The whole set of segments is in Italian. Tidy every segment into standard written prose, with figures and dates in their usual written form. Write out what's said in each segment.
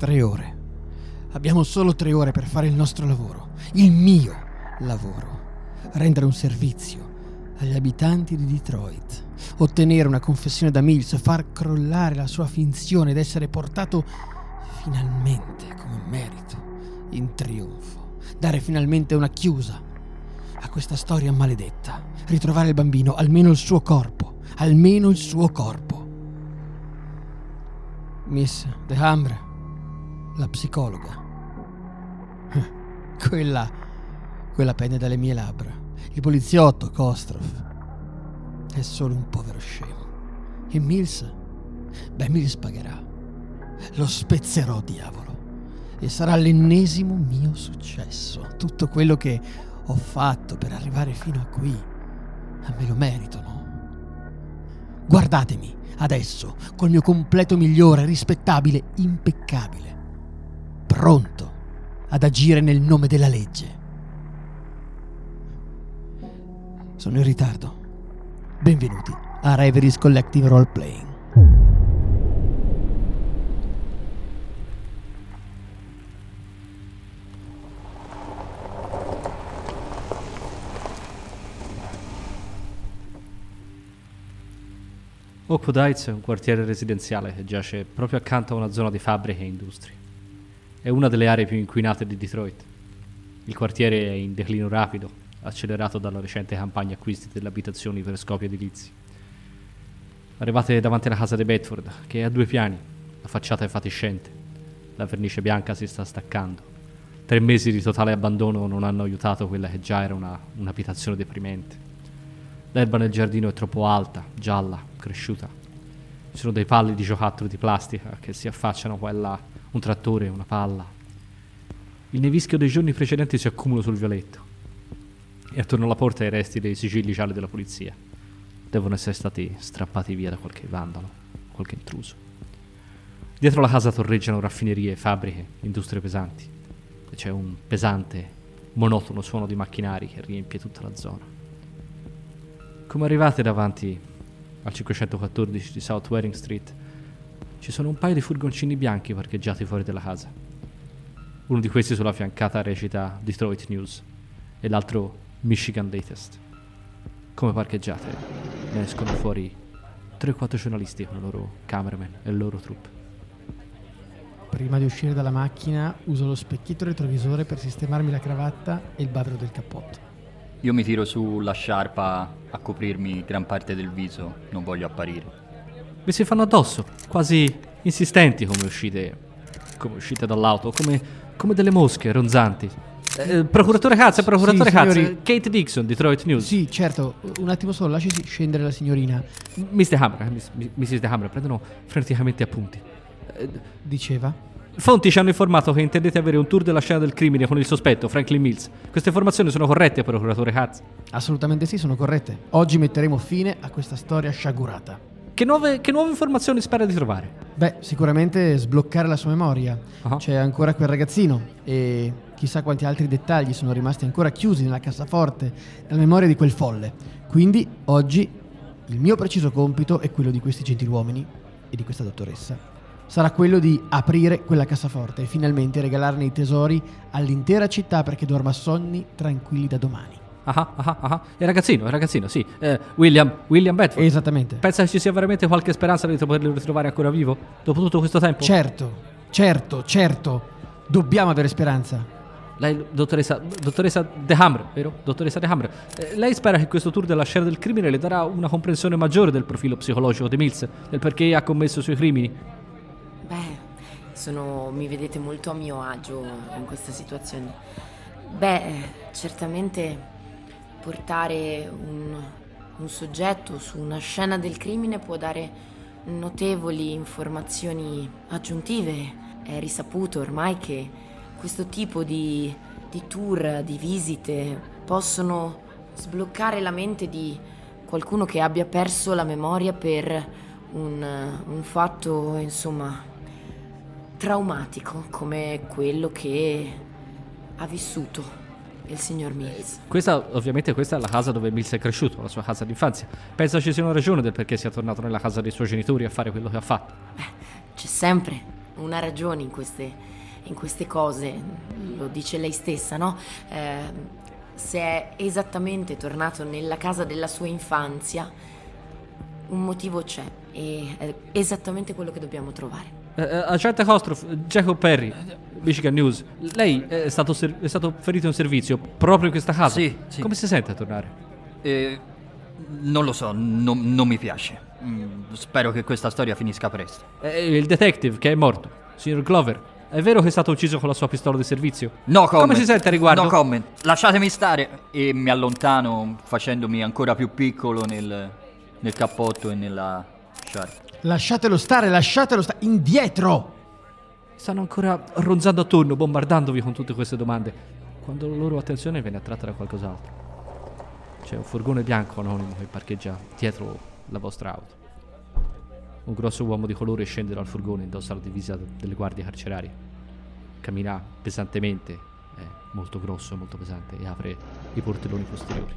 3 ore. Abbiamo solo 3 ore per fare il nostro lavoro, il mio lavoro. Rendere un servizio agli abitanti di Detroit, ottenere una confessione da Mills, far crollare la sua finzione ed essere portato finalmente come merito in trionfo, dare finalmente una chiusa a questa storia maledetta, ritrovare il bambino, almeno il suo corpo, almeno il suo corpo. Miss De Hambre, la psicologa, quella pende dalle mie labbra. Il poliziotto Kostroff è solo un povero scemo. E Mills? Beh, Mills pagherà. Lo spezzerò, diavolo. E sarà l'ennesimo mio successo. Tutto quello che ho fatto per arrivare fino a qui, a me lo meritano. Guardatemi adesso col mio completo migliore, rispettabile, impeccabile, pronto ad agire nel nome della legge. Sono in ritardo. Benvenuti a Reveries Collective Roleplaying. Oakwood Heights è un quartiere residenziale che giace proprio accanto a una zona di fabbriche e industrie. È una delle aree più inquinate di Detroit. Il quartiere è in declino rapido, accelerato dalla recente campagna acquisti delle abitazioni per scopi edilizi. Arrivate davanti alla casa di Bedford, che è a 2 piani, la facciata è fatiscente, la vernice bianca si sta staccando. 3 mesi di totale abbandono non hanno aiutato quella che già era un'abitazione deprimente. L'erba nel giardino è troppo alta, gialla, cresciuta. Ci sono dei palli di giocattoli di plastica che si affacciano qua e là, un trattore, una palla. Il nevischio dei giorni precedenti si accumula sul violetto. E attorno alla porta i resti dei sigilli gialli della polizia. Devono essere stati strappati via da qualche vandalo, qualche intruso. Dietro la casa torreggiano raffinerie, fabbriche, industrie pesanti. E c'è un pesante, monotono suono di macchinari che riempie tutta la zona. Come arrivate davanti al 514 di South Waring Street, ci sono un paio di furgoncini bianchi parcheggiati fuori dalla casa. Uno di questi sulla fiancata recita Detroit News e l'altro Michigan Latest. Come parcheggiate, ne escono fuori 3-4 giornalisti con i loro cameraman e le loro troupe. Prima di uscire dalla macchina uso lo specchietto retrovisore per sistemarmi la cravatta e il badro del cappotto. Io mi tiro su la sciarpa a coprirmi gran parte del viso, non voglio apparire. Vi si fanno addosso, quasi insistenti come uscite dall'auto, come delle mosche ronzanti. Procuratore Katz, signori. Kate Dixon, Detroit News. Sì, certo, un attimo solo, lasci scendere la signorina. Mrs. De Hamra, prendono freneticamente appunti. Diceva? Fonti ci hanno informato che intendete avere un tour della scena del crimine con il sospetto, Franklin Mills. Queste informazioni sono corrette, procuratore Katz? Assolutamente sì, sono corrette. Oggi metteremo fine a questa storia sciagurata. Che nuove informazioni spera di trovare? Beh, sicuramente sbloccare la sua memoria. Uh-huh. C'è ancora quel ragazzino e chissà quanti altri dettagli sono rimasti ancora chiusi nella cassaforte, nella memoria di quel folle. Quindi oggi il mio preciso compito è quello di questi gentiluomini e di questa dottoressa. Sarà quello di aprire quella cassaforte e finalmente regalarne i tesori all'intera città perché dorma sonni tranquilli da domani. Ah. Il ragazzino, sì. William Bedford. Esattamente. Pensa che ci sia veramente qualche speranza di poterlo ritrovare ancora vivo dopo tutto questo tempo? Certo. Dobbiamo avere speranza. Lei, dottoressa De Hamre, vero? Dottoressa De Hamre, lei spera che questo tour della scena del crimine le darà una comprensione maggiore del profilo psicologico di Mills, del perché ha commesso i suoi crimini? Beh, mi vedete molto a mio agio in questa situazione. Beh, certamente portare un soggetto su una scena del crimine può dare notevoli informazioni aggiuntive. È risaputo ormai che questo tipo di tour, di visite, possono sbloccare la mente di qualcuno che abbia perso la memoria per un fatto, insomma, traumatico come quello che ha vissuto il signor Mills. Questa è la casa dove Mills è cresciuto, la sua casa d'infanzia. Penso ci sia una ragione del perché sia tornato nella casa dei suoi genitori a fare quello che ha fatto. Beh, c'è sempre una ragione in queste cose, lo dice lei stessa, no? Se è esattamente tornato nella casa della sua infanzia, un motivo c'è, e è esattamente quello che dobbiamo trovare. Accetta Kostrov, Jacob Perry, Michigan News. Lei è stato ferito in servizio proprio in questa casa? Sì. Come si sente a tornare? Non lo so, non mi piace. Spero che questa storia finisca presto. Il detective che è morto, signor Glover, è vero che è stato ucciso con la sua pistola di servizio? No comment. Come si sente a riguardo? No comment. Lasciatemi stare. E mi allontano facendomi ancora più piccolo nel cappotto e nella sciarpa. Lasciatelo stare, indietro! Stanno ancora ronzando attorno, bombardandovi con tutte queste domande, quando la loro attenzione viene attratta da qualcos'altro. C'è un furgone bianco anonimo che parcheggia dietro la vostra auto. Un grosso uomo di colore scende dal furgone, indossa la divisa delle guardie carcerarie. Cammina pesantemente, è molto grosso, molto pesante, e apre i portelloni posteriori.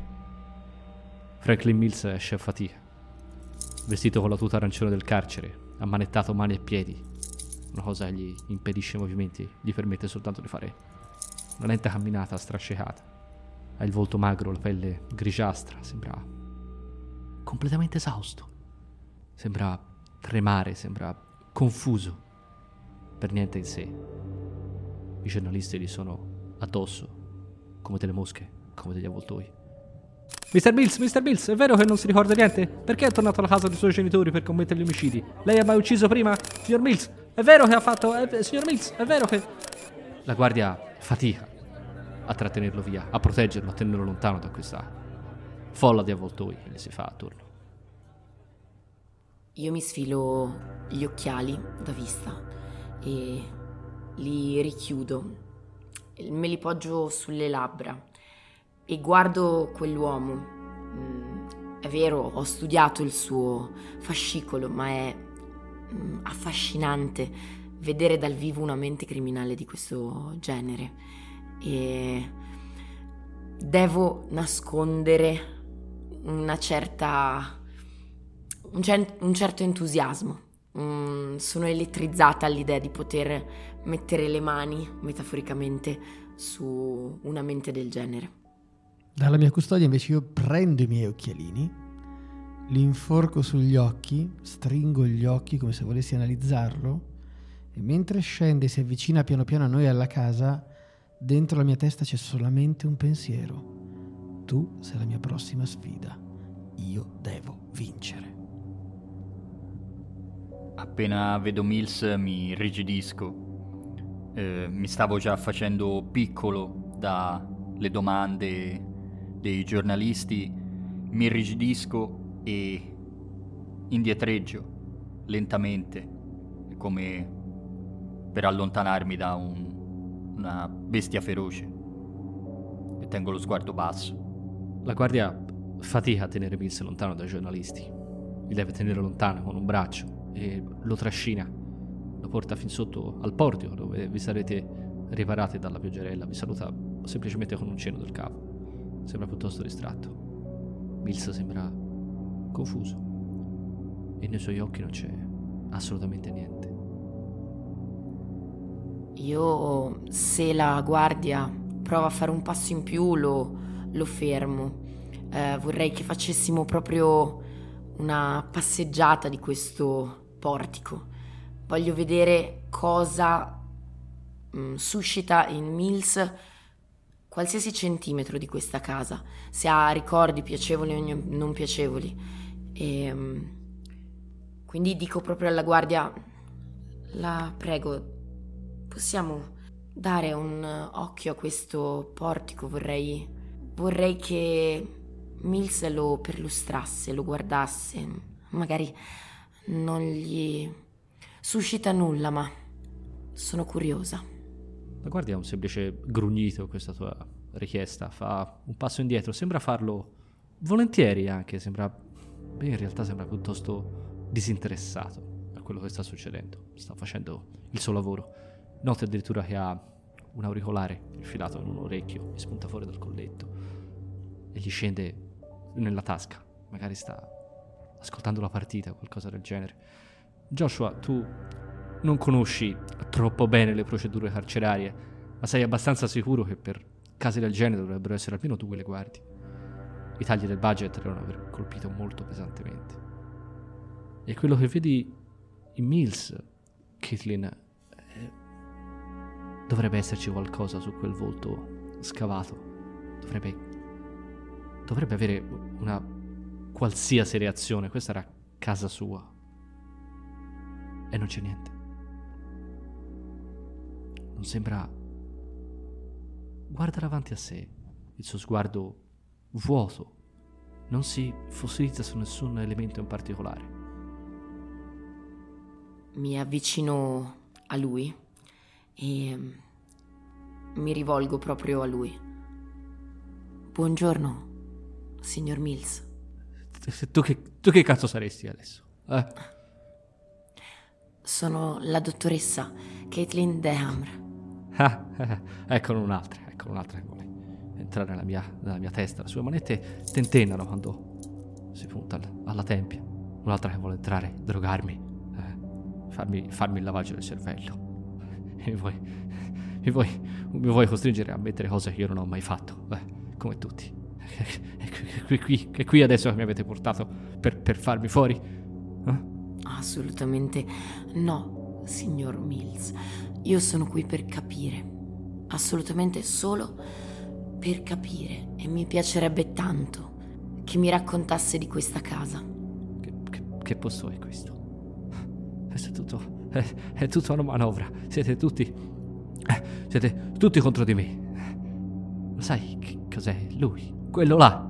Franklin Mills esce a fatica, vestito con la tuta arancione del carcere, ammanettato mani e piedi. Una cosa che gli impedisce i movimenti, gli permette soltanto di fare una lenta camminata strascicata. Ha il volto magro, la pelle grigiastra, sembra completamente esausto. Sembra tremare, sembra confuso, per niente in sé. I giornalisti gli sono addosso, come delle mosche, come degli avvoltoi. Mr. Mills, è vero che non si ricorda niente? Perché è tornato alla casa dei suoi genitori per commettere gli omicidi? Lei ha mai ucciso prima? Signor Mills, è vero che ha fatto... Signor Mills, è vero che... La guardia fatica a trattenerlo via, a proteggerlo, a tenerlo lontano da questa folla di avvoltoi che le si fa attorno. Io mi sfilo gli occhiali da vista e li richiudo. Me li poggio sulle labbra. E guardo quell'uomo. È vero, ho studiato il suo fascicolo, ma è affascinante vedere dal vivo una mente criminale di questo genere. E devo nascondere un certo entusiasmo. Sono elettrizzata all'idea di poter mettere le mani, metaforicamente, su una mente del genere. Dalla mia custodia invece io prendo i miei occhialini, li inforco sugli occhi, stringo gli occhi come se volessi analizzarlo, e mentre scende e si avvicina piano piano a noi, alla casa, dentro la mia testa c'è solamente un pensiero: tu sei la mia prossima sfida, io devo vincere. Appena vedo Mills mi irrigidisco, mi stavo già facendo piccolo dalle domande dei giornalisti, mi irrigidisco e indietreggio lentamente, come per allontanarmi da una bestia feroce, e tengo lo sguardo basso. La guardia fatica a tenere Mills lontano dai giornalisti, li deve tenere lontano con un braccio e lo trascina, lo porta fin sotto al portico dove vi sarete riparati dalla pioggerella. Vi saluta semplicemente con un cenno del capo. Sembra piuttosto distratto. Mills sembra confuso e nei suoi occhi non c'è assolutamente niente. Io, se la guardia prova a fare un passo in più, lo fermo. Vorrei che facessimo proprio una passeggiata di questo portico. Voglio vedere cosa suscita in Mills qualsiasi centimetro di questa casa, se ha ricordi piacevoli o non piacevoli. E quindi dico proprio alla guardia: la prego, possiamo dare un occhio a questo portico? Vorrei che Mills lo perlustrasse, lo guardasse. Magari non gli suscita nulla, ma sono curiosa. La guardia ha un semplice grugnito. Questa tua richiesta fa un passo indietro, sembra farlo volentieri anche, beh, in realtà sembra piuttosto disinteressato a quello che sta succedendo, sta facendo il suo lavoro. Noti addirittura che ha un auricolare infilato in un orecchio, gli spunta fuori dal colletto e gli scende nella tasca, magari sta ascoltando la partita o qualcosa del genere. Joshua, tu Non conosci troppo bene le procedure carcerarie, ma sei abbastanza sicuro che per casi del genere dovrebbero essere almeno due le guardie. I tagli del budget devono aver colpito molto pesantemente. E quello che vedi in Mills, Caitlin, dovrebbe esserci qualcosa su quel volto scavato. Dovrebbe avere una qualsiasi reazione. Questa era casa sua. E non c'è niente. Non sembra... Guarda davanti a sé. Il suo sguardo vuoto. Non si fossilizza su nessun elemento in particolare. Mi avvicino a lui e mi rivolgo proprio a lui. Buongiorno, signor Mills. Tu che cazzo saresti adesso? Sono la dottoressa Caitlin Dehamr. Ecco un'altra che vuole entrare nella mia testa. Le sue manette tentennano quando si punta alla tempia. Un'altra che vuole entrare, drogarmi, farmi il lavaggio del cervello. Mi vuoi costringere a mettere cose che io non ho mai fatto, come tutti. Qui adesso che mi avete portato per farmi fuori? Assolutamente no, signor Mills. Io sono qui per capire. Assolutamente solo per capire. E mi piacerebbe tanto che mi raccontasse di questa casa. Che posto è questo? Questo è tutto una manovra. Siete tutti contro di me. Lo sai che cos'è lui? Quello là,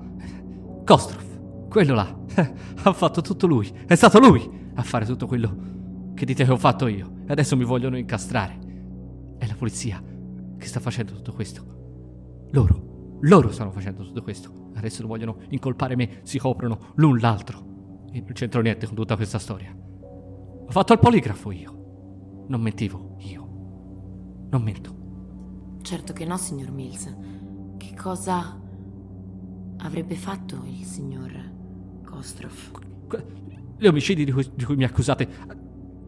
Kostrov, quello là. Ha fatto tutto lui. È stato lui a fare tutto quello che dite che ho fatto io. E adesso mi vogliono incastrare. È la polizia che sta facendo tutto questo. Loro stanno facendo tutto questo. Adesso lo vogliono incolpare me. Si coprono l'un l'altro. E non c'entro niente con tutta questa storia. Ho fatto il poligrafo io. Non mentivo io. Non mento. Certo che no, signor Mills. Che cosa avrebbe fatto il signor Kostrov? Gli omicidi di cui mi accusate.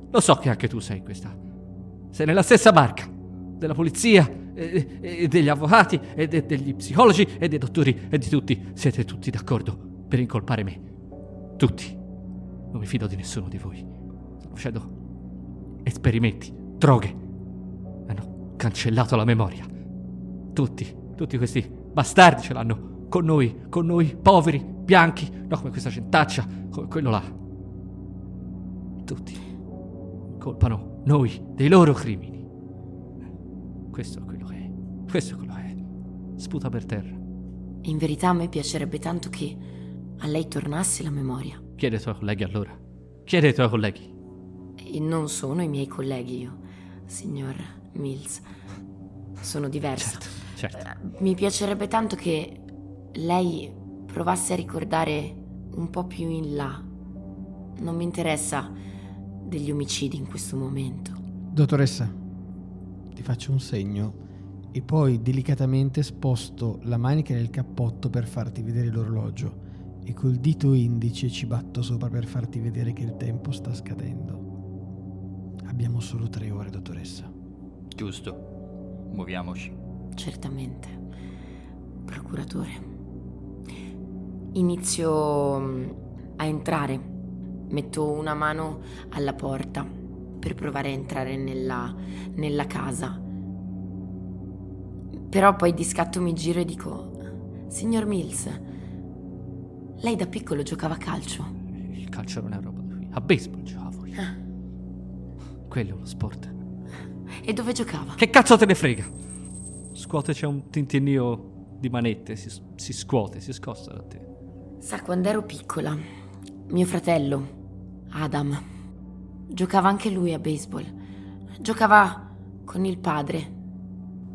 Lo so che anche tu sei questa. Sei nella stessa barca. Della polizia, e degli avvocati, e degli psicologi, e dei dottori, e di tutti. Siete tutti d'accordo per incolpare me. Tutti. Non mi fido di nessuno di voi. Facendo esperimenti, droghe, hanno cancellato la memoria. Tutti questi bastardi ce l'hanno con noi, poveri, bianchi, no, come questa centaccia, come quello là. Tutti colpano noi dei loro crimini. Questo è quello che è. Sputa per terra. In verità a me piacerebbe tanto che a lei tornasse la memoria. Chiede ai tuoi colleghi. E non sono i miei colleghi io, signor Mills. Sono diversa. Certo. Mi piacerebbe tanto che lei provasse a ricordare un po' più in là. Non mi interessa degli omicidi in questo momento. Dottoressa, ti faccio un segno e poi delicatamente sposto la manica del cappotto per farti vedere l'orologio e col dito indice ci batto sopra per farti vedere che il tempo sta scadendo. Abbiamo solo 3 ore, dottoressa. Giusto. Muoviamoci. Certamente. Procuratore. Inizio a entrare. Metto una mano alla porta per provare a entrare nella casa. Però poi di scatto mi giro e dico: signor Mills, lei da piccolo giocava a calcio? Il calcio non è roba di qui. A baseball giocavo io. Quello è uno sport. E dove giocava? Che cazzo te ne frega? Scuote, c'è un tintinnio di manette, si scuote, si scossa da te. Sa, quando ero piccola, mio fratello, Adam, giocava anche lui a baseball. Giocava con il padre,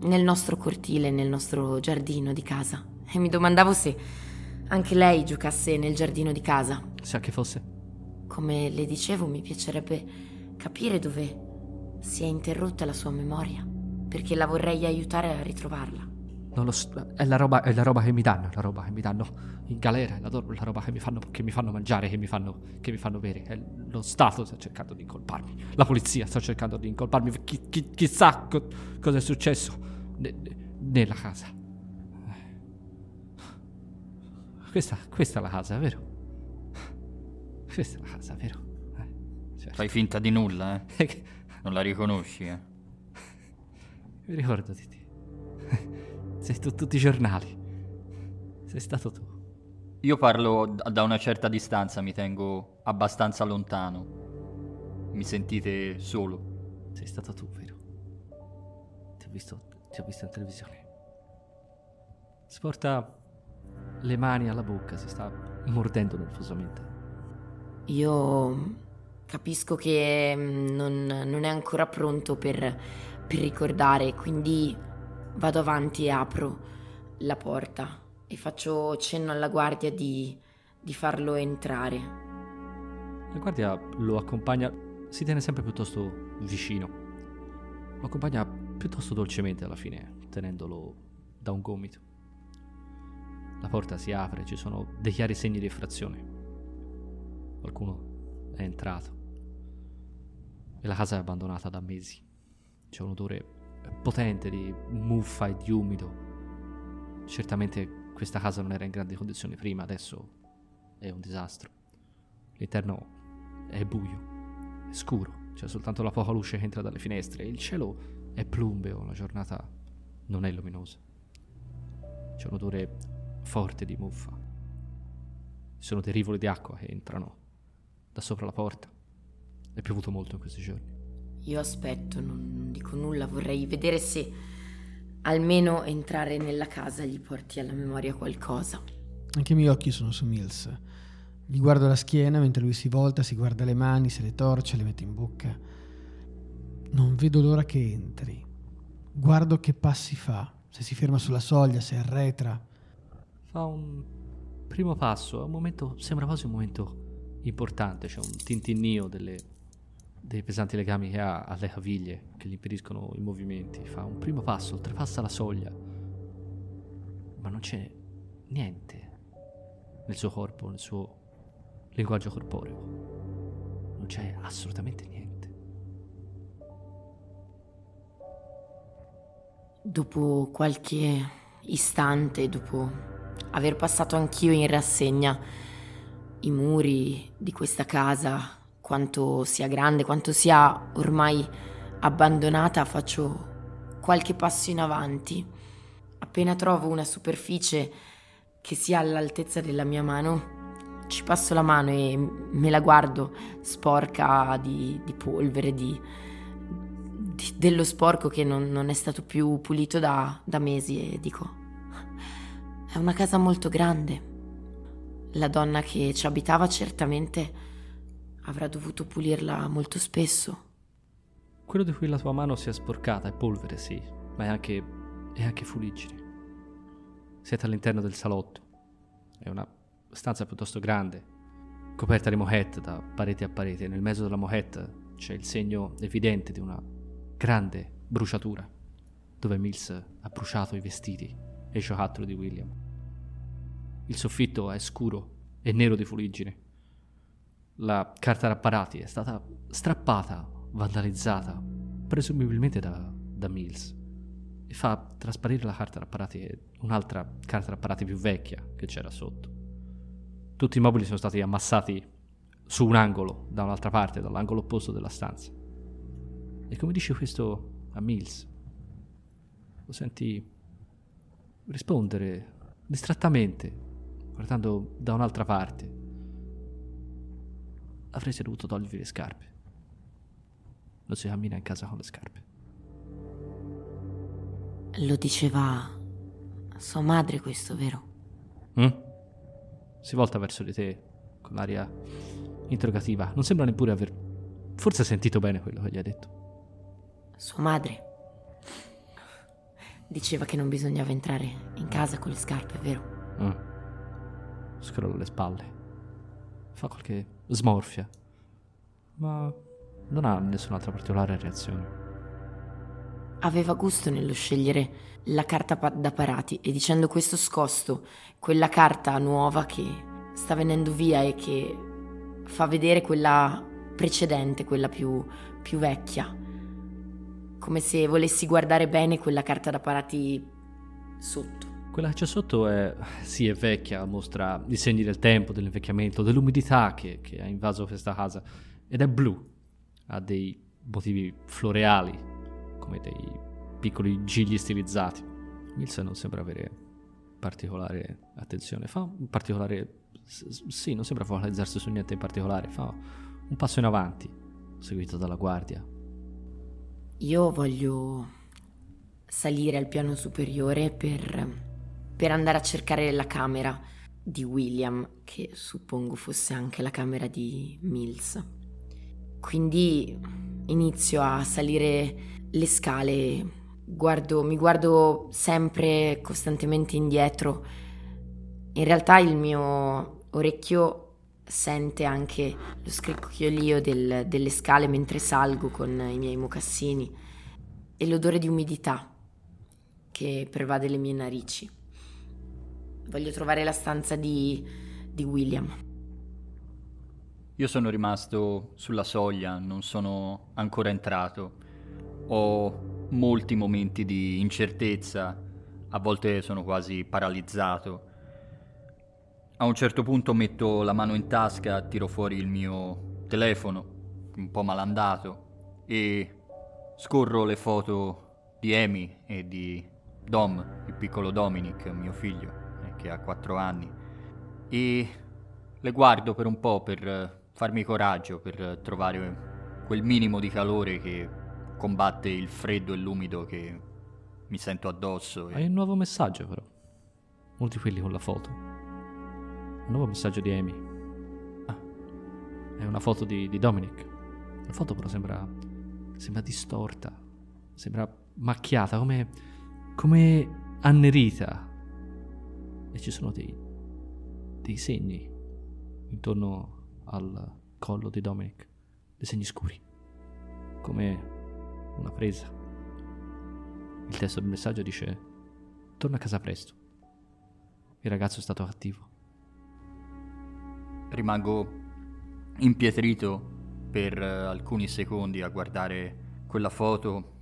nel nostro cortile, nel nostro giardino di casa. E mi domandavo se anche lei giocasse nel giardino di casa. Sa che fosse? Come le dicevo, mi piacerebbe capire dove si è interrotta la sua memoria, perché la vorrei aiutare a ritrovarla. Non lo so, è la roba che mi danno, è la roba che mi danno in galera, è la roba che mi fanno mangiare, che mi fanno bere. È lo Stato sta cercando di incolparmi, la polizia sta cercando di incolparmi. Chissà cosa è successo nella casa. Questa è la casa, vero? Questa è la casa, vero? Certo. Fai finta di nulla, eh? Non la riconosci, eh? Mi ricordo di te. Sei tutti i giornali. Sei stato tu. Io parlo da una certa distanza, mi tengo abbastanza lontano. Mi sentite solo. Sei stato tu, vero? Ti ho visto in televisione. Si porta le mani alla bocca, si sta mordendo nervosamente. Io capisco che non è ancora pronto per ricordare, quindi vado avanti e apro la porta e faccio cenno alla guardia di farlo entrare. La guardia lo accompagna, si tiene sempre piuttosto vicino. Lo accompagna piuttosto dolcemente alla fine, tenendolo da un gomito. La porta si apre, ci sono dei chiari segni di effrazione. Qualcuno è entrato. E la casa è abbandonata da mesi. C'è un odore potente di muffa e di umido. Certamente questa casa non era in grandi condizioni prima, adesso è un disastro. L'interno è buio, è scuro, c'è soltanto la poca luce che entra dalle finestre. Il cielo è plumbeo, la giornata non è luminosa. C'è un odore forte di muffa. Ci sono dei rivoli di acqua che entrano da sopra la porta. È piovuto molto in questi giorni. Io aspetto, non dico nulla, vorrei vedere se almeno entrare nella casa gli porti alla memoria qualcosa. Anche i miei occhi sono su Mills. Gli guardo la schiena mentre lui si volta, si guarda le mani, se le torce, le mette in bocca. Non vedo l'ora che entri. Guardo che passi fa, se si ferma sulla soglia, se arretra. Fa un primo passo, un momento, sembra quasi un momento importante, c'è un tintinnio dei pesanti legami che ha alle caviglie che gli impediscono i movimenti. Fa un primo passo, oltrepassa la soglia, ma non c'è niente nel suo corpo, nel suo linguaggio corporeo. Non c'è assolutamente niente. Dopo qualche istante, dopo aver passato anch'io in rassegna i muri di questa casa, quanto sia grande, quanto sia ormai abbandonata, faccio qualche passo in avanti. Appena trovo una superficie che sia all'altezza della mia mano, ci passo la mano e me la guardo sporca di polvere, dello sporco che non è stato più pulito da mesi, e dico: è una casa molto grande. La donna che ci abitava certamente avrà dovuto pulirla molto spesso. Quello di cui la tua mano si è sporcata è polvere, sì, ma è anche fuliggine. Siete all'interno del salotto. È una stanza piuttosto grande, coperta di moquette da parete a parete. Nel mezzo della moquette c'è il segno evidente di una grande bruciatura, dove Mills ha bruciato i vestiti e i giocattoli di William. Il soffitto è scuro e nero di fuliggine. La carta rapparati è stata strappata, vandalizzata, presumibilmente da Mills, e fa trasparire la carta rapparati e un'altra carta rapparati più vecchia che c'era sotto. Tutti i mobili sono stati ammassati su un angolo, da un'altra parte, dall'angolo opposto della stanza. E come dice questo a Mills, lo senti rispondere distrattamente, guardando da un'altra parte. Avreste dovuto togliervi le scarpe. Non si cammina in casa con le scarpe. Lo diceva sua madre questo, vero? Si volta verso di te con l'aria interrogativa. Non sembra neppure aver forse sentito bene quello che gli ha detto. Sua madre diceva che non bisognava entrare in casa con le scarpe, vero? Scrolla le spalle, fa qualche smorfia, ma non ha nessun'altra particolare reazione. aveva gusto nello scegliere la carta da parati e dicendo questo scosto, quella carta nuova che sta venendo via e che fa vedere quella precedente, quella più vecchia, come se volessi guardare bene quella carta da parati sotto. Quella che c'è sotto è vecchia, mostra i segni del tempo, dell'invecchiamento, dell'umidità che ha invaso questa casa, ed è blu, ha dei motivi floreali come dei piccoli gigli stilizzati. Milsa non sembra avere particolare attenzione, fa un particolare... sì, non sembra focalizzarsi su niente in particolare, fa un passo in avanti, seguito dalla guardia. Io voglio salire al piano superiore per andare a cercare la camera di William, che suppongo fosse anche la camera di Mills. Quindi inizio a salire le scale, mi guardo sempre costantemente indietro. In realtà il mio orecchio sente anche lo scricchiolio delle scale mentre salgo con i miei mocassini e l'odore di umidità che pervade le mie narici. Voglio trovare la stanza di William. Io sono rimasto sulla soglia, non sono ancora entrato. Ho molti momenti di incertezza, a volte sono quasi paralizzato. A un certo punto metto la mano in tasca, tiro fuori il mio telefono, un po' malandato, e scorro le foto di Amy e di Dom, il piccolo Dominic, mio figlio, che ha 4 anni, e le guardo per un po' per farmi coraggio, per trovare quel minimo di calore che combatte il freddo e l'umido che mi sento addosso. Hai un nuovo messaggio, però, uno di quelli con la foto, un nuovo messaggio di Amy. È una foto di Dominic. La foto però sembra distorta, sembra macchiata, come annerita, e ci sono dei segni intorno al collo di Dominic, dei segni scuri, come una presa. Il testo del messaggio dice: torna a casa presto, il ragazzo è stato cattivo. Rimango impietrito per alcuni secondi a guardare quella foto.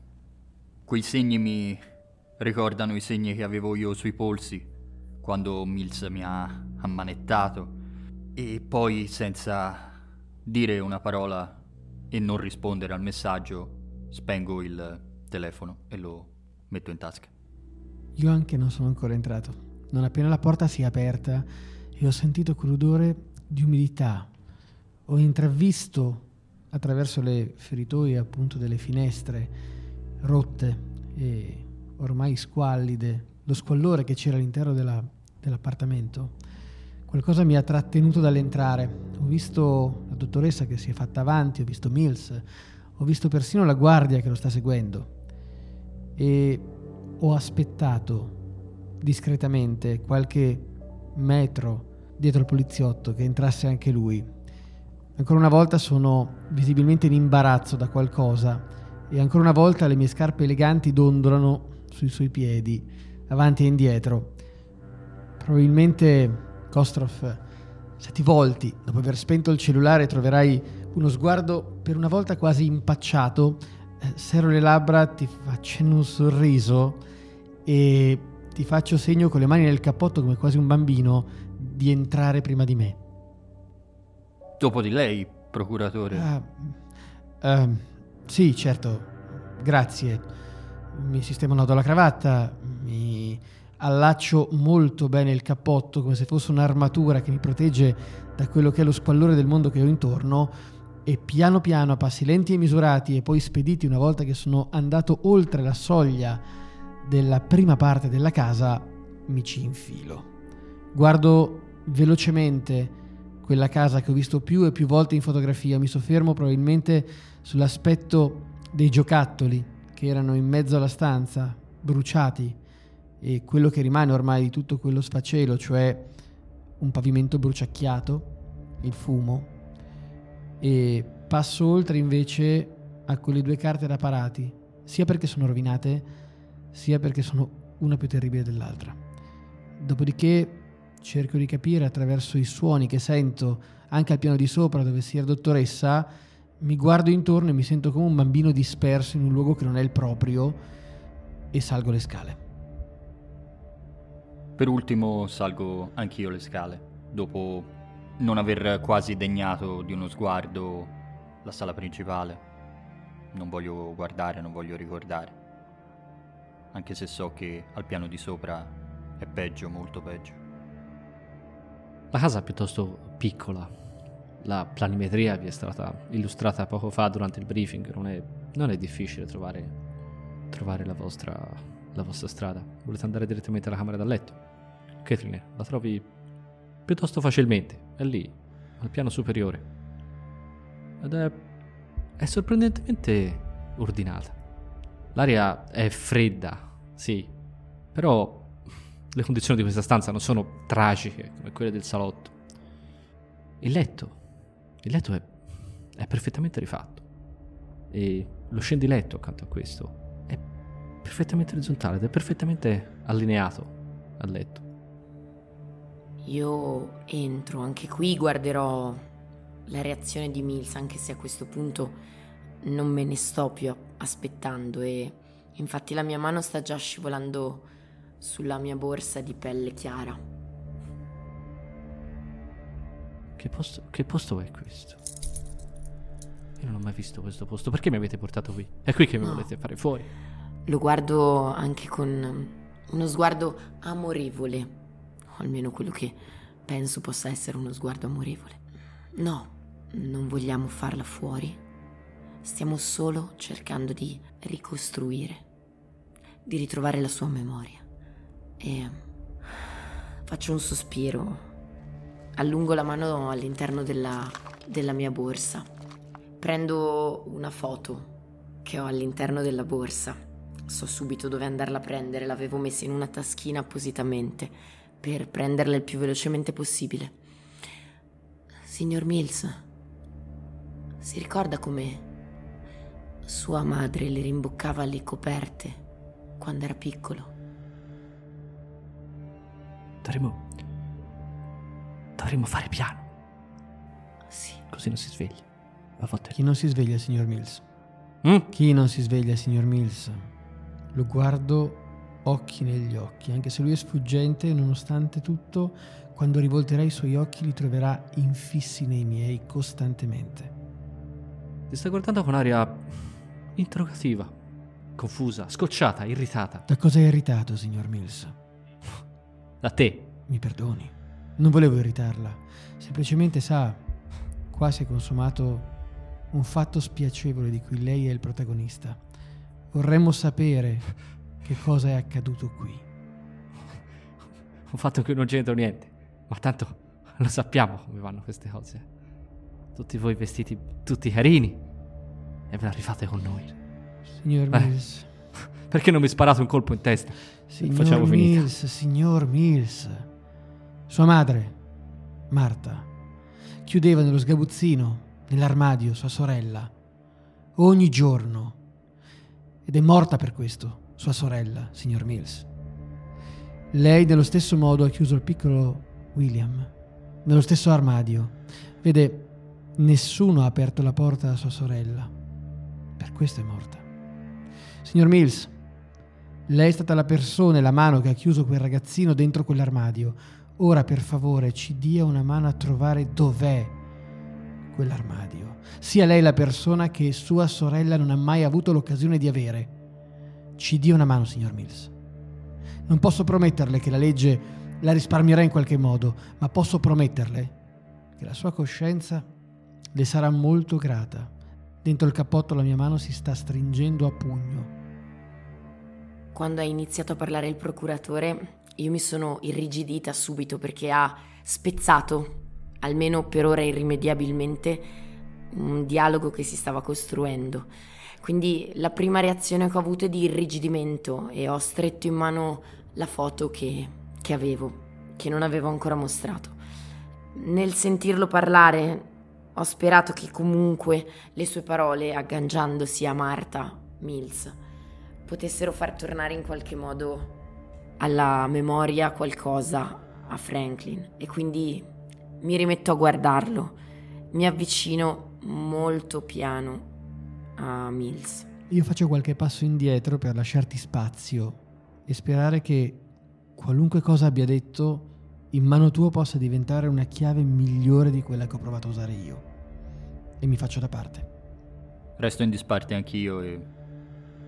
Quei segni mi ricordano i segni che avevo io sui polsi quando Mills mi ha ammanettato, e poi, senza dire una parola e non rispondere al messaggio, spengo il telefono e lo metto in tasca. Io anche non sono ancora entrato. Non appena la porta si è aperta e ho sentito quell'odore di umidità, ho intravisto attraverso le feritoie, appunto, delle finestre rotte e ormai squallide lo squallore che c'era all'interno dell'appartamento. Qualcosa mi ha trattenuto dall'entrare. Ho visto la dottoressa che si è fatta avanti, ho visto Mills, ho visto persino la guardia che lo sta seguendo, e ho aspettato discretamente qualche metro dietro il poliziotto che entrasse anche lui. Ancora una volta sono visibilmente in imbarazzo da qualcosa, e ancora una volta le mie scarpe eleganti dondolano sui suoi piedi avanti e indietro. Probabilmente, Kostroff, se ti volti dopo aver spento il cellulare troverai uno sguardo per una volta quasi impacciato. Serro le labbra, ti facendo un sorriso e ti faccio segno con le mani nel cappotto, come quasi un bambino, di entrare prima di me. Dopo di lei, procuratore. Sì, certo, grazie. Mi sistemo un nodo alla cravatta, mi allaccio molto bene il cappotto come se fosse un'armatura che mi protegge da quello che è lo squallore del mondo che ho intorno, e piano piano, a passi lenti e misurati e poi spediti, una volta che sono andato oltre la soglia della prima parte della casa, mi ci infilo. Guardo velocemente quella casa che ho visto più e più volte in fotografia, mi soffermo probabilmente sull'aspetto dei giocattoli che erano in mezzo alla stanza, bruciati, e quello che rimane ormai di tutto quello sfacelo, cioè un pavimento bruciacchiato, il fumo, e passo oltre invece a quelle 2 carte da parati, sia perché sono rovinate, sia perché sono una più terribile dell'altra. Dopodiché cerco di capire attraverso i suoni che sento anche al piano di sopra dove si era dottoressa, mi guardo intorno e mi sento come un bambino disperso in un luogo che non è il proprio e salgo le scale. Per ultimo salgo anch'io le scale, dopo non aver quasi degnato di uno sguardo la sala principale. Non voglio guardare, non voglio ricordare, anche se so che al piano di sopra è peggio, molto peggio. La casa è piuttosto piccola, la planimetria vi è stata illustrata poco fa durante il briefing, non è difficile trovare la vostra strada. Volete andare direttamente alla camera da letto? Catherine, la trovi piuttosto facilmente, è lì, al piano superiore. Ed è sorprendentemente ordinata. L'aria è fredda, sì, però le condizioni di questa stanza non sono tragiche come quelle del salotto. Il letto è perfettamente rifatto e lo scendiletto accanto a questo è perfettamente orizzontale ed è perfettamente allineato al letto. Io entro, anche qui guarderò la reazione di Mills, anche se a questo punto non me ne sto più aspettando e infatti la mia mano sta già scivolando sulla mia borsa di pelle chiara. Che posto è questo? Io non ho mai visto questo posto, perché mi avete portato qui? È qui che mi volete fare fuori? Lo guardo anche con uno sguardo amorevole, o almeno quello che penso possa essere uno sguardo amorevole. No, non vogliamo farla fuori. Stiamo solo cercando di ricostruire, di ritrovare la sua memoria. E faccio un sospiro, allungo la mano all'interno della mia borsa, prendo una foto che ho all'interno della borsa, so subito dove andarla a prendere, l'avevo messa in una taschina appositamente per prenderla il più velocemente possibile. Signor Mills, si ricorda come sua madre le rimboccava le coperte quando era piccolo? Dovremmo fare piano. Sì. Così non si sveglia. Chi non si sveglia, signor Mills? Chi non si sveglia, signor Mills? Lo guardo occhi negli occhi, anche se lui è sfuggente, nonostante tutto, quando rivolterà i suoi occhi li troverà infissi nei miei costantemente. Ti sta guardando con aria interrogativa, confusa, scocciata, irritata. Da cosa è irritato, signor Mills? Da te. Mi perdoni, non volevo irritarla. Semplicemente, sa, qua si è consumato un fatto spiacevole di cui lei è il protagonista. Vorremmo sapere che cosa è accaduto qui. Un fatto che non c'entra niente, ma tanto lo sappiamo come vanno queste cose. Tutti voi vestiti, tutti carini, e ve la rifate con noi. Signor Mills, perché non mi sparate un colpo in testa? Signor Mills, sua madre, Marta, chiudeva nello sgabuzzino, nell'armadio, sua sorella, ogni giorno. Ed è morta per questo, sua sorella, signor Mills. Lei, nello stesso modo, ha chiuso il piccolo William, nello stesso armadio. Vede, nessuno ha aperto la porta a sua sorella. Per questo è morta. Signor Mills, lei è stata la persona e la mano che ha chiuso quel ragazzino dentro quell'armadio. Ora, per favore, ci dia una mano a trovare dov'è quell'armadio. Sia lei la persona che sua sorella non ha mai avuto l'occasione di avere. Ci dia una mano, signor Mills. Non posso prometterle che la legge la risparmierà in qualche modo, ma posso prometterle che la sua coscienza le sarà molto grata. Dentro il cappotto la mia mano si sta stringendo a pugno. Quando ha iniziato a parlare il procuratore, io mi sono irrigidita subito perché ha spezzato, almeno per ora irrimediabilmente, un dialogo che si stava costruendo. Quindi la prima reazione che ho avuto è di irrigidimento e ho stretto in mano la foto che avevo, che non avevo ancora mostrato. Nel sentirlo parlare ho sperato che comunque le sue parole, agganciandosi a Marta Mills, potessero far tornare in qualche modo alla memoria qualcosa a Franklin, e quindi mi rimetto a guardarlo, mi avvicino molto piano a Mills. Io faccio qualche passo indietro per lasciarti spazio e sperare che qualunque cosa abbia detto in mano tua possa diventare una chiave migliore di quella che ho provato a usare io, e mi faccio da parte. Resto in disparte anch'io e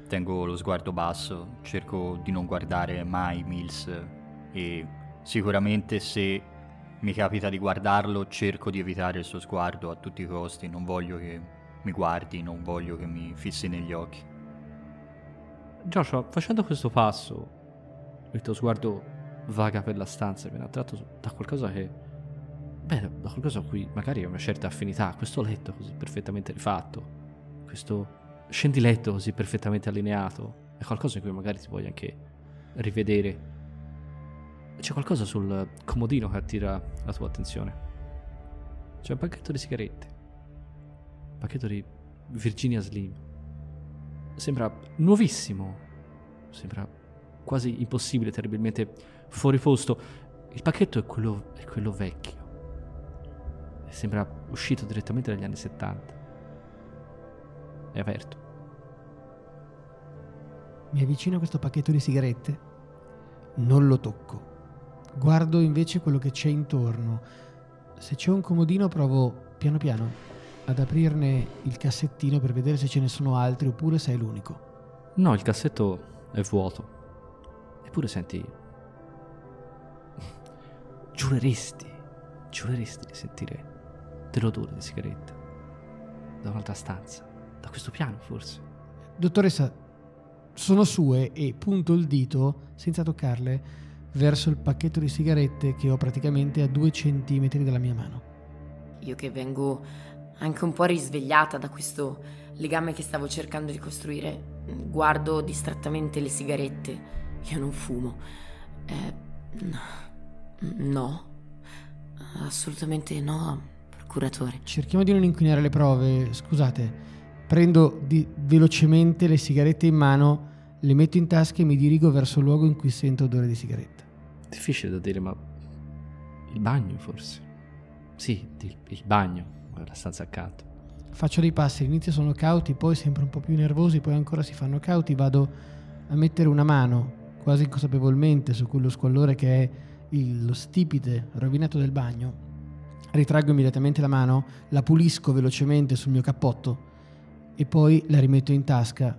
tengo lo sguardo basso, cerco di non guardare mai Mills, e sicuramente se mi capita di guardarlo cerco di evitare il suo sguardo a tutti i costi, non voglio che mi guardi, non voglio che mi fissi negli occhi. Joshua, facendo questo passo, il tuo sguardo vaga per la stanza e viene attratto da qualcosa che, beh, da qualcosa a cui magari hai una certa affinità. Questo letto così perfettamente rifatto, questo scendiletto così perfettamente allineato, è qualcosa in cui magari ti voglio anche rivedere. C'è qualcosa sul comodino che attira la tua attenzione. C'è un pacchetto di sigarette, pacchetto di Virginia Slim, sembra nuovissimo, sembra quasi impossibile, terribilmente fuori posto. Il pacchetto è quello vecchio, sembra uscito direttamente dagli anni 70. È aperto. Mi avvicino a questo pacchetto di sigarette, non lo tocco, guardo invece quello che c'è intorno. Se c'è un comodino provo piano piano ad aprirne il cassettino per vedere se ce ne sono altri oppure se è l'unico. No, il cassetto è vuoto. Eppure senti, giureresti di sentire dell'odore di sigaretta da un'altra stanza, da questo piano forse. Dottoressa, sono sue, e punto il dito senza toccarle verso il pacchetto di sigarette che ho praticamente a 2 centimetri dalla mia mano. Io che vengo anche un po' risvegliata da questo legame che stavo cercando di costruire, guardo distrattamente le sigarette. Io non fumo. No. Assolutamente no, procuratore. Cerchiamo di non inquinare le prove, scusate. Prendo velocemente le sigarette in mano, le metto in tasca e mi dirigo verso il luogo in cui sento odore di sigaretta. Difficile da dire, ma il bagno forse. Sì, il bagno, la stanza accanto. Faccio dei passi, all'inizio sono cauti, poi sempre un po' più nervosi, poi ancora si fanno cauti. Vado a mettere una mano quasi inconsapevolmente su quello squallore che è lo stipite rovinato del bagno. Ritraggo immediatamente la mano, la pulisco velocemente sul mio cappotto e poi la rimetto in tasca.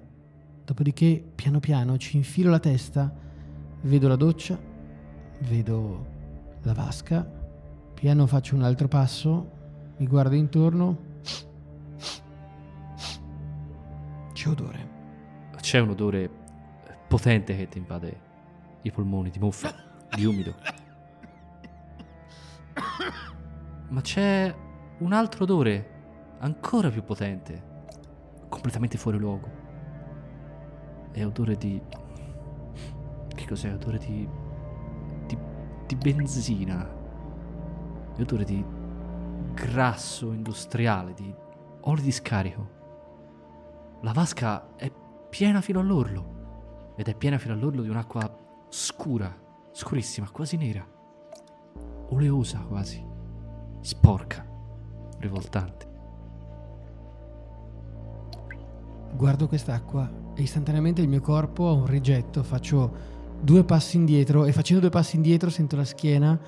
Dopodiché piano piano ci infilo la testa, vedo la doccia, vedo la vasca, piano faccio un altro passo. Mi guardo intorno. C'è odore. C'è un odore potente che ti invade i polmoni, di muffa, di umido. Ma c'è un altro odore ancora più potente, completamente fuori luogo. È odore di... che cos'è? Odore di benzina. È odore di grasso industriale, di olio di scarico. La vasca è piena fino all'orlo, ed è piena fino all'orlo di un'acqua scura, scurissima, quasi nera, oleosa quasi, sporca, rivoltante. Guardo quest'acqua e istantaneamente il mio corpo ha un rigetto, faccio 2 passi indietro e facendo 2 passi indietro sento la schiena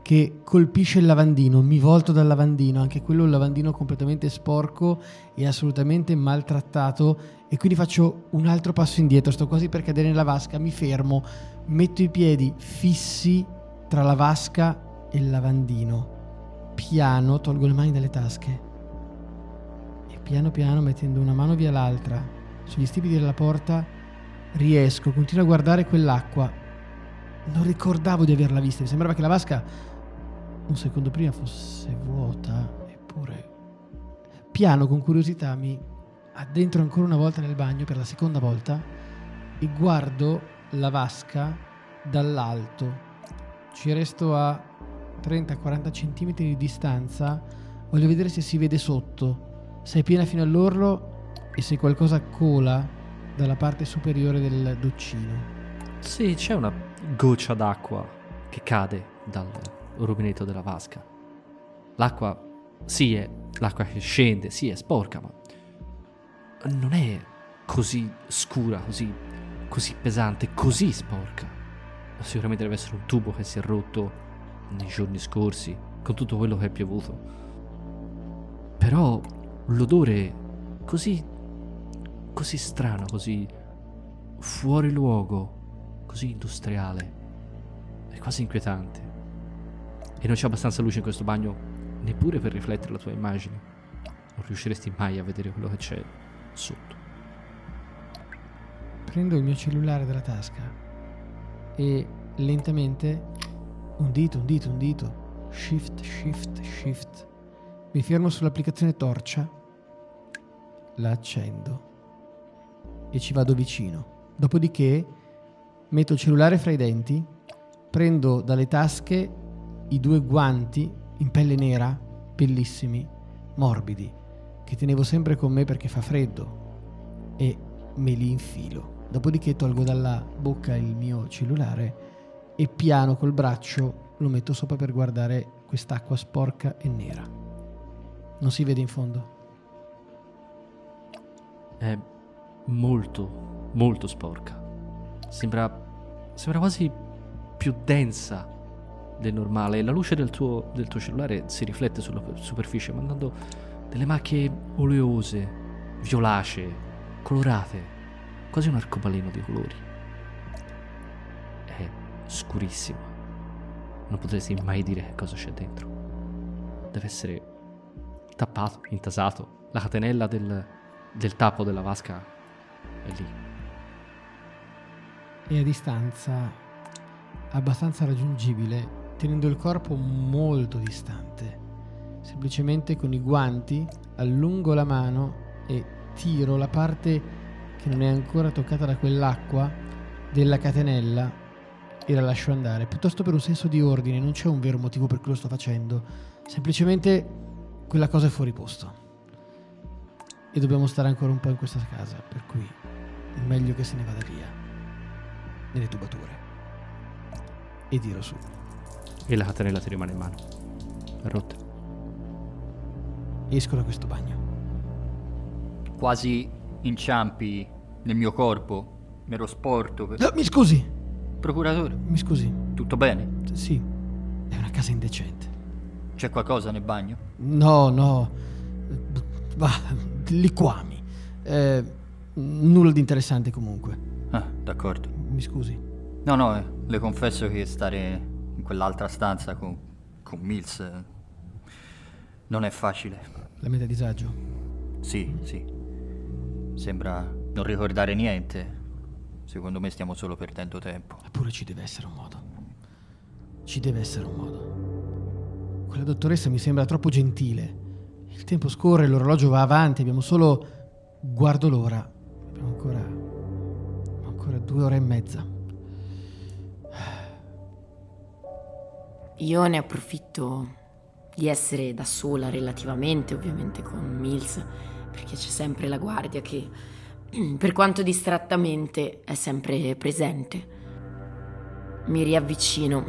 che colpisce il lavandino, mi volto dal lavandino, anche quello è un lavandino completamente sporco e assolutamente maltrattato, e quindi faccio un altro passo indietro, sto quasi per cadere nella vasca, mi fermo, metto i piedi fissi tra la vasca e il lavandino, piano tolgo le mani dalle tasche e piano piano, mettendo una mano via l'altra sugli stipiti della porta, riesco, continuo a guardare quell'acqua. Non ricordavo di averla vista, mi sembrava che la vasca un secondo prima fosse vuota, eppure... Piano, con curiosità, mi addentro ancora una volta nel bagno, per la seconda volta, e guardo la vasca dall'alto. Ci resto a 30-40 centimetri di distanza, voglio vedere se si vede sotto, se è piena fino all'orlo e se qualcosa cola dalla parte superiore del doccino. Sì, c'è una goccia d'acqua che cade dal rubinetto della vasca. L'acqua, sì, è l'acqua che scende, sì, è sporca, ma non è così scura, così pesante, così sporca. Sicuramente deve essere un tubo che si è rotto nei giorni scorsi, con tutto quello che è piovuto. Però l'odore così strano, così fuori luogo, così industriale, è quasi inquietante. E non c'è abbastanza luce in questo bagno neppure per riflettere la tua immagine. Non riusciresti mai a vedere quello che c'è sotto. Prendo il mio cellulare dalla tasca e lentamente, un dito, shift, mi fermo sull'applicazione torcia, la accendo e ci vado vicino. Dopodiché metto il cellulare fra i denti, prendo dalle tasche i due guanti in pelle nera, bellissimi, morbidi, che tenevo sempre con me perché fa freddo, e me li infilo. Dopodiché tolgo dalla bocca il mio cellulare e piano col braccio lo metto sopra per guardare quest'acqua sporca e nera. Non si vede in fondo. È molto, molto sporca. Sembra quasi più densa del normale. La luce del tuo cellulare si riflette sulla superficie mandando delle macchie oleose, violacee, colorate, quasi un arcobaleno di colori. È scurissimo. Non potresti mai dire che cosa c'è dentro. Deve essere tappato, intasato. La catenella del tappo della vasca è lì. E a distanza abbastanza raggiungibile, tenendo il corpo molto distante. Semplicemente con i guanti allungo la mano e tiro la parte che non è ancora toccata da quell'acqua della catenella e la lascio andare, piuttosto per un senso di ordine. Non c'è un vero motivo per cui lo sto facendo, semplicemente quella cosa è fuori posto e dobbiamo stare ancora un po' in questa casa, per cui è meglio che se ne vada via nelle tubature. E tiro su e la catenella ti rimane in mano, è rotta. Esco da questo bagno. Quasi inciampi nel mio corpo, mi ero sporto. No, mi scusi, procuratore. Mi scusi. Tutto bene? Sì, è una casa indecente. C'è qualcosa nel bagno? No. Va, liquami. Nulla di interessante comunque. Ah, d'accordo. Mi scusi. No, le confesso che stare in quell'altra stanza con Mills non è facile. La mette a disagio? Sì. Sembra non ricordare niente. Secondo me stiamo solo perdendo tempo. Eppure ci deve essere un modo. Quella dottoressa mi sembra troppo gentile. Il tempo scorre, l'orologio va avanti, abbiamo solo... Guardo l'ora. Abbiamo ancora 2 ore e mezza. Io ne approfitto di essere da sola relativamente, ovviamente con Mills, perché c'è sempre la guardia che, per quanto distrattamente, è sempre presente. Mi riavvicino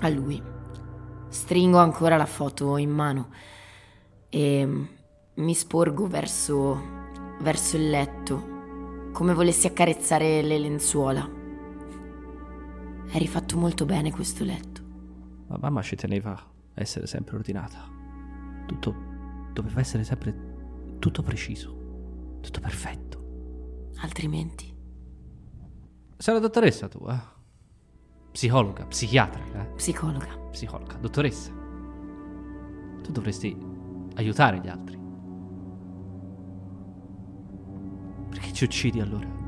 a lui, stringo ancora la foto in mano e mi sporgo verso il letto, come volessi accarezzare le lenzuola. È rifatto molto bene questo letto. Ma mamma ci teneva a essere sempre ordinata. Tutto doveva essere sempre tutto preciso, tutto perfetto. Altrimenti? Sei la dottoressa tua? Psicologa, psichiatra, eh? Psicologa, dottoressa. Tu dovresti aiutare gli altri. Perché ci uccidi allora?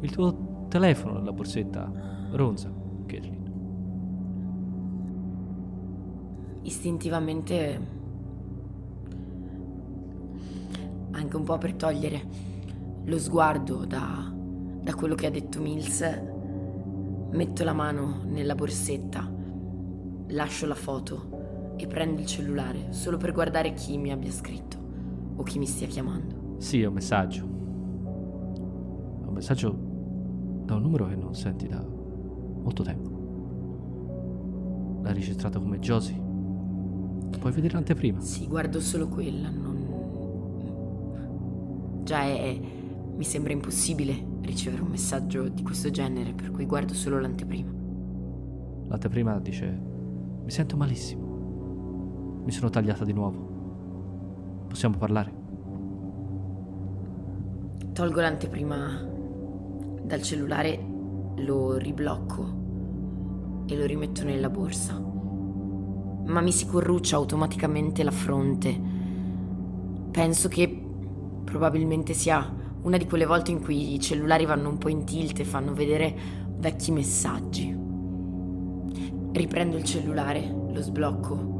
Il tuo telefono nella borsetta ronza, Kelly. Istintivamente, anche un po' per togliere lo sguardo da quello che ha detto Mills, metto la mano nella borsetta, lascio la foto e prendo il cellulare solo per guardare chi mi abbia scritto o chi mi stia chiamando. Sì, è un messaggio. È un messaggio da un numero che non senti da molto tempo. L'ha registrata come Josie. Puoi vedere l'anteprima? Sì, guardo solo quella, non... Già mi sembra impossibile ricevere un messaggio di questo genere, per cui guardo solo l'anteprima. L'anteprima dice: mi sento malissimo. Mi sono tagliata di nuovo. Possiamo parlare? Tolgo l'anteprima dal cellulare, lo riblocco e lo rimetto nella borsa. Ma mi si corruccia automaticamente la fronte. Penso che probabilmente sia una di quelle volte in cui i cellulari vanno un po' in tilt e fanno vedere vecchi messaggi. Riprendo il cellulare, lo sblocco.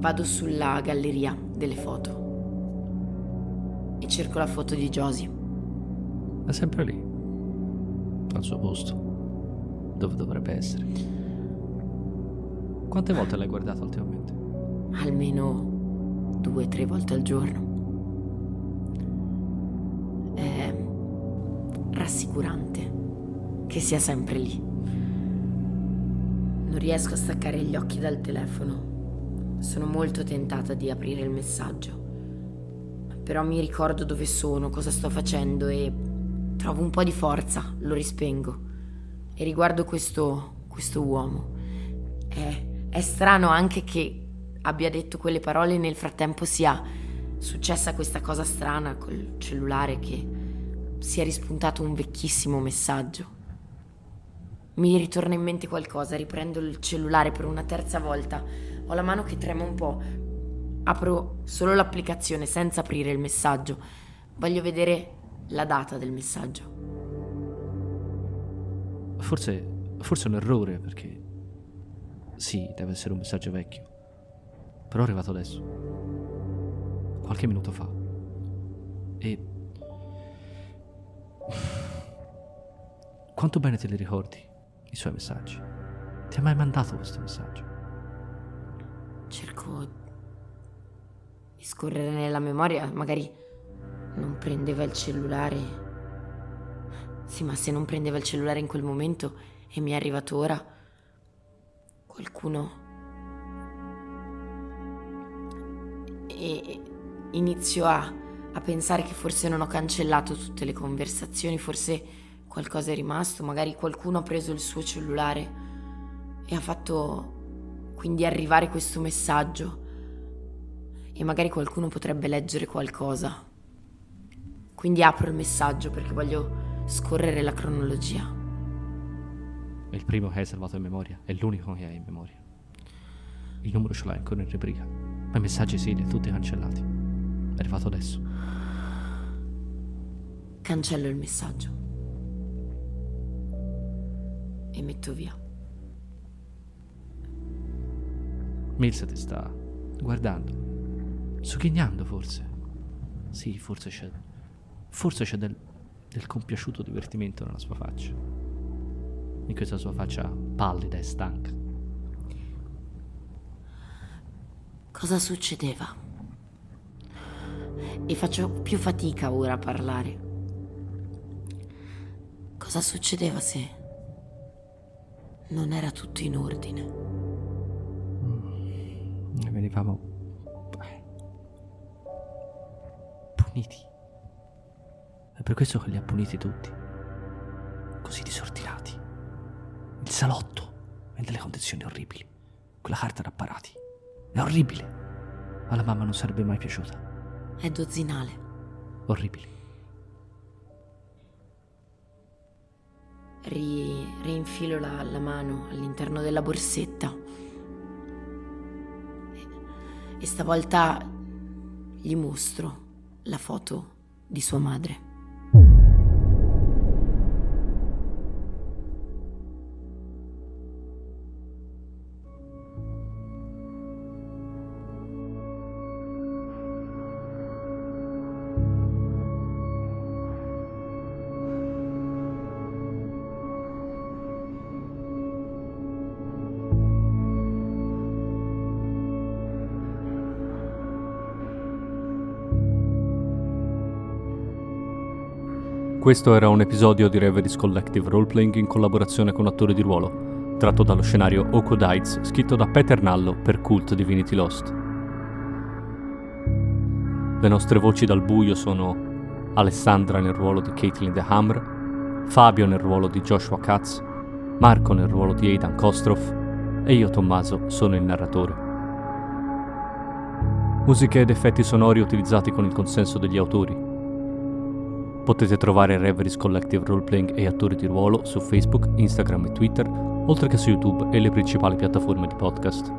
Vado sulla galleria delle foto e cerco la foto di Josie. È sempre lì, al suo posto, dove dovrebbe essere. Quante volte l'hai guardato ultimamente? Almeno 2-3 volte al giorno. È rassicurante che sia sempre lì. Non riesco a staccare gli occhi dal telefono. Sono molto tentata di aprire il messaggio, però mi ricordo dove sono, cosa sto facendo e trovo un po' di forza, lo rispengo e riguardo questo uomo. È strano anche che abbia detto quelle parole e nel frattempo sia successa questa cosa strana col cellulare, che sia rispuntato un vecchissimo messaggio. Mi ritorna in mente qualcosa, riprendo il cellulare per una terza volta. Ho la mano che trema un po'. Apro solo l'applicazione senza aprire il messaggio. Voglio vedere la data del messaggio. Forse è un errore, perché sì, deve essere un messaggio vecchio, però è arrivato adesso, qualche minuto fa. E quanto bene te li ricordi i suoi messaggi? Ti ha mai mandato questo messaggio? Cerco di scorrere nella memoria, magari non prendeva il cellulare. Sì, ma se non prendeva il cellulare in quel momento e mi è arrivato ora, qualcuno... E inizio a pensare che forse non ho cancellato tutte le conversazioni, forse qualcosa è rimasto, magari qualcuno ha preso il suo cellulare e ha fatto... quindi arrivare questo messaggio, e magari qualcuno potrebbe leggere qualcosa. Quindi apro il messaggio perché voglio scorrere la cronologia. È il primo che hai salvato in memoria, è l'unico che hai in memoria. Il numero ce l'hai ancora in rubrica, ma i messaggi sì, li hai tutti cancellati. È arrivato adesso. Cancello il messaggio e metto via. Mills ti sta guardando, sogghignando forse. Sì, forse c'è del compiaciuto divertimento nella sua faccia, in questa sua faccia pallida e stanca. Cosa succedeva? E faccio più fatica ora a parlare. Cosa succedeva se non era tutto in ordine? Ne venivamo puniti. È per questo che li ha puniti tutti, così disordinati. Il salotto è delle condizioni orribili. Quella carta d'apparati è orribile. Alla mamma non sarebbe mai piaciuta. È dozzinale. Orribile. Reinfilo la mano all'interno della borsetta. E stavolta gli mostro la foto di sua madre. Questo era un episodio di Reveries Collective Roleplaying in collaborazione con Attori di Ruolo, tratto dallo scenario Okodites, scritto da Peter Nallo per Kult: Divinity Lost. Le nostre voci dal buio sono Alessandra nel ruolo di Caitlin The Hammer, Fabio nel ruolo di Joshua Katz, Marco nel ruolo di Aidan Kostroff e io, Tommaso, sono il narratore. Musiche ed effetti sonori utilizzati con il consenso degli autori. Potete trovare Reveries Collective Roleplaying e Attori di Ruolo su Facebook, Instagram e Twitter, oltre che su YouTube e le principali piattaforme di podcast.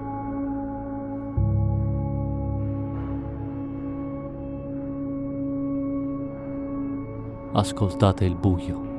Ascoltate il buio.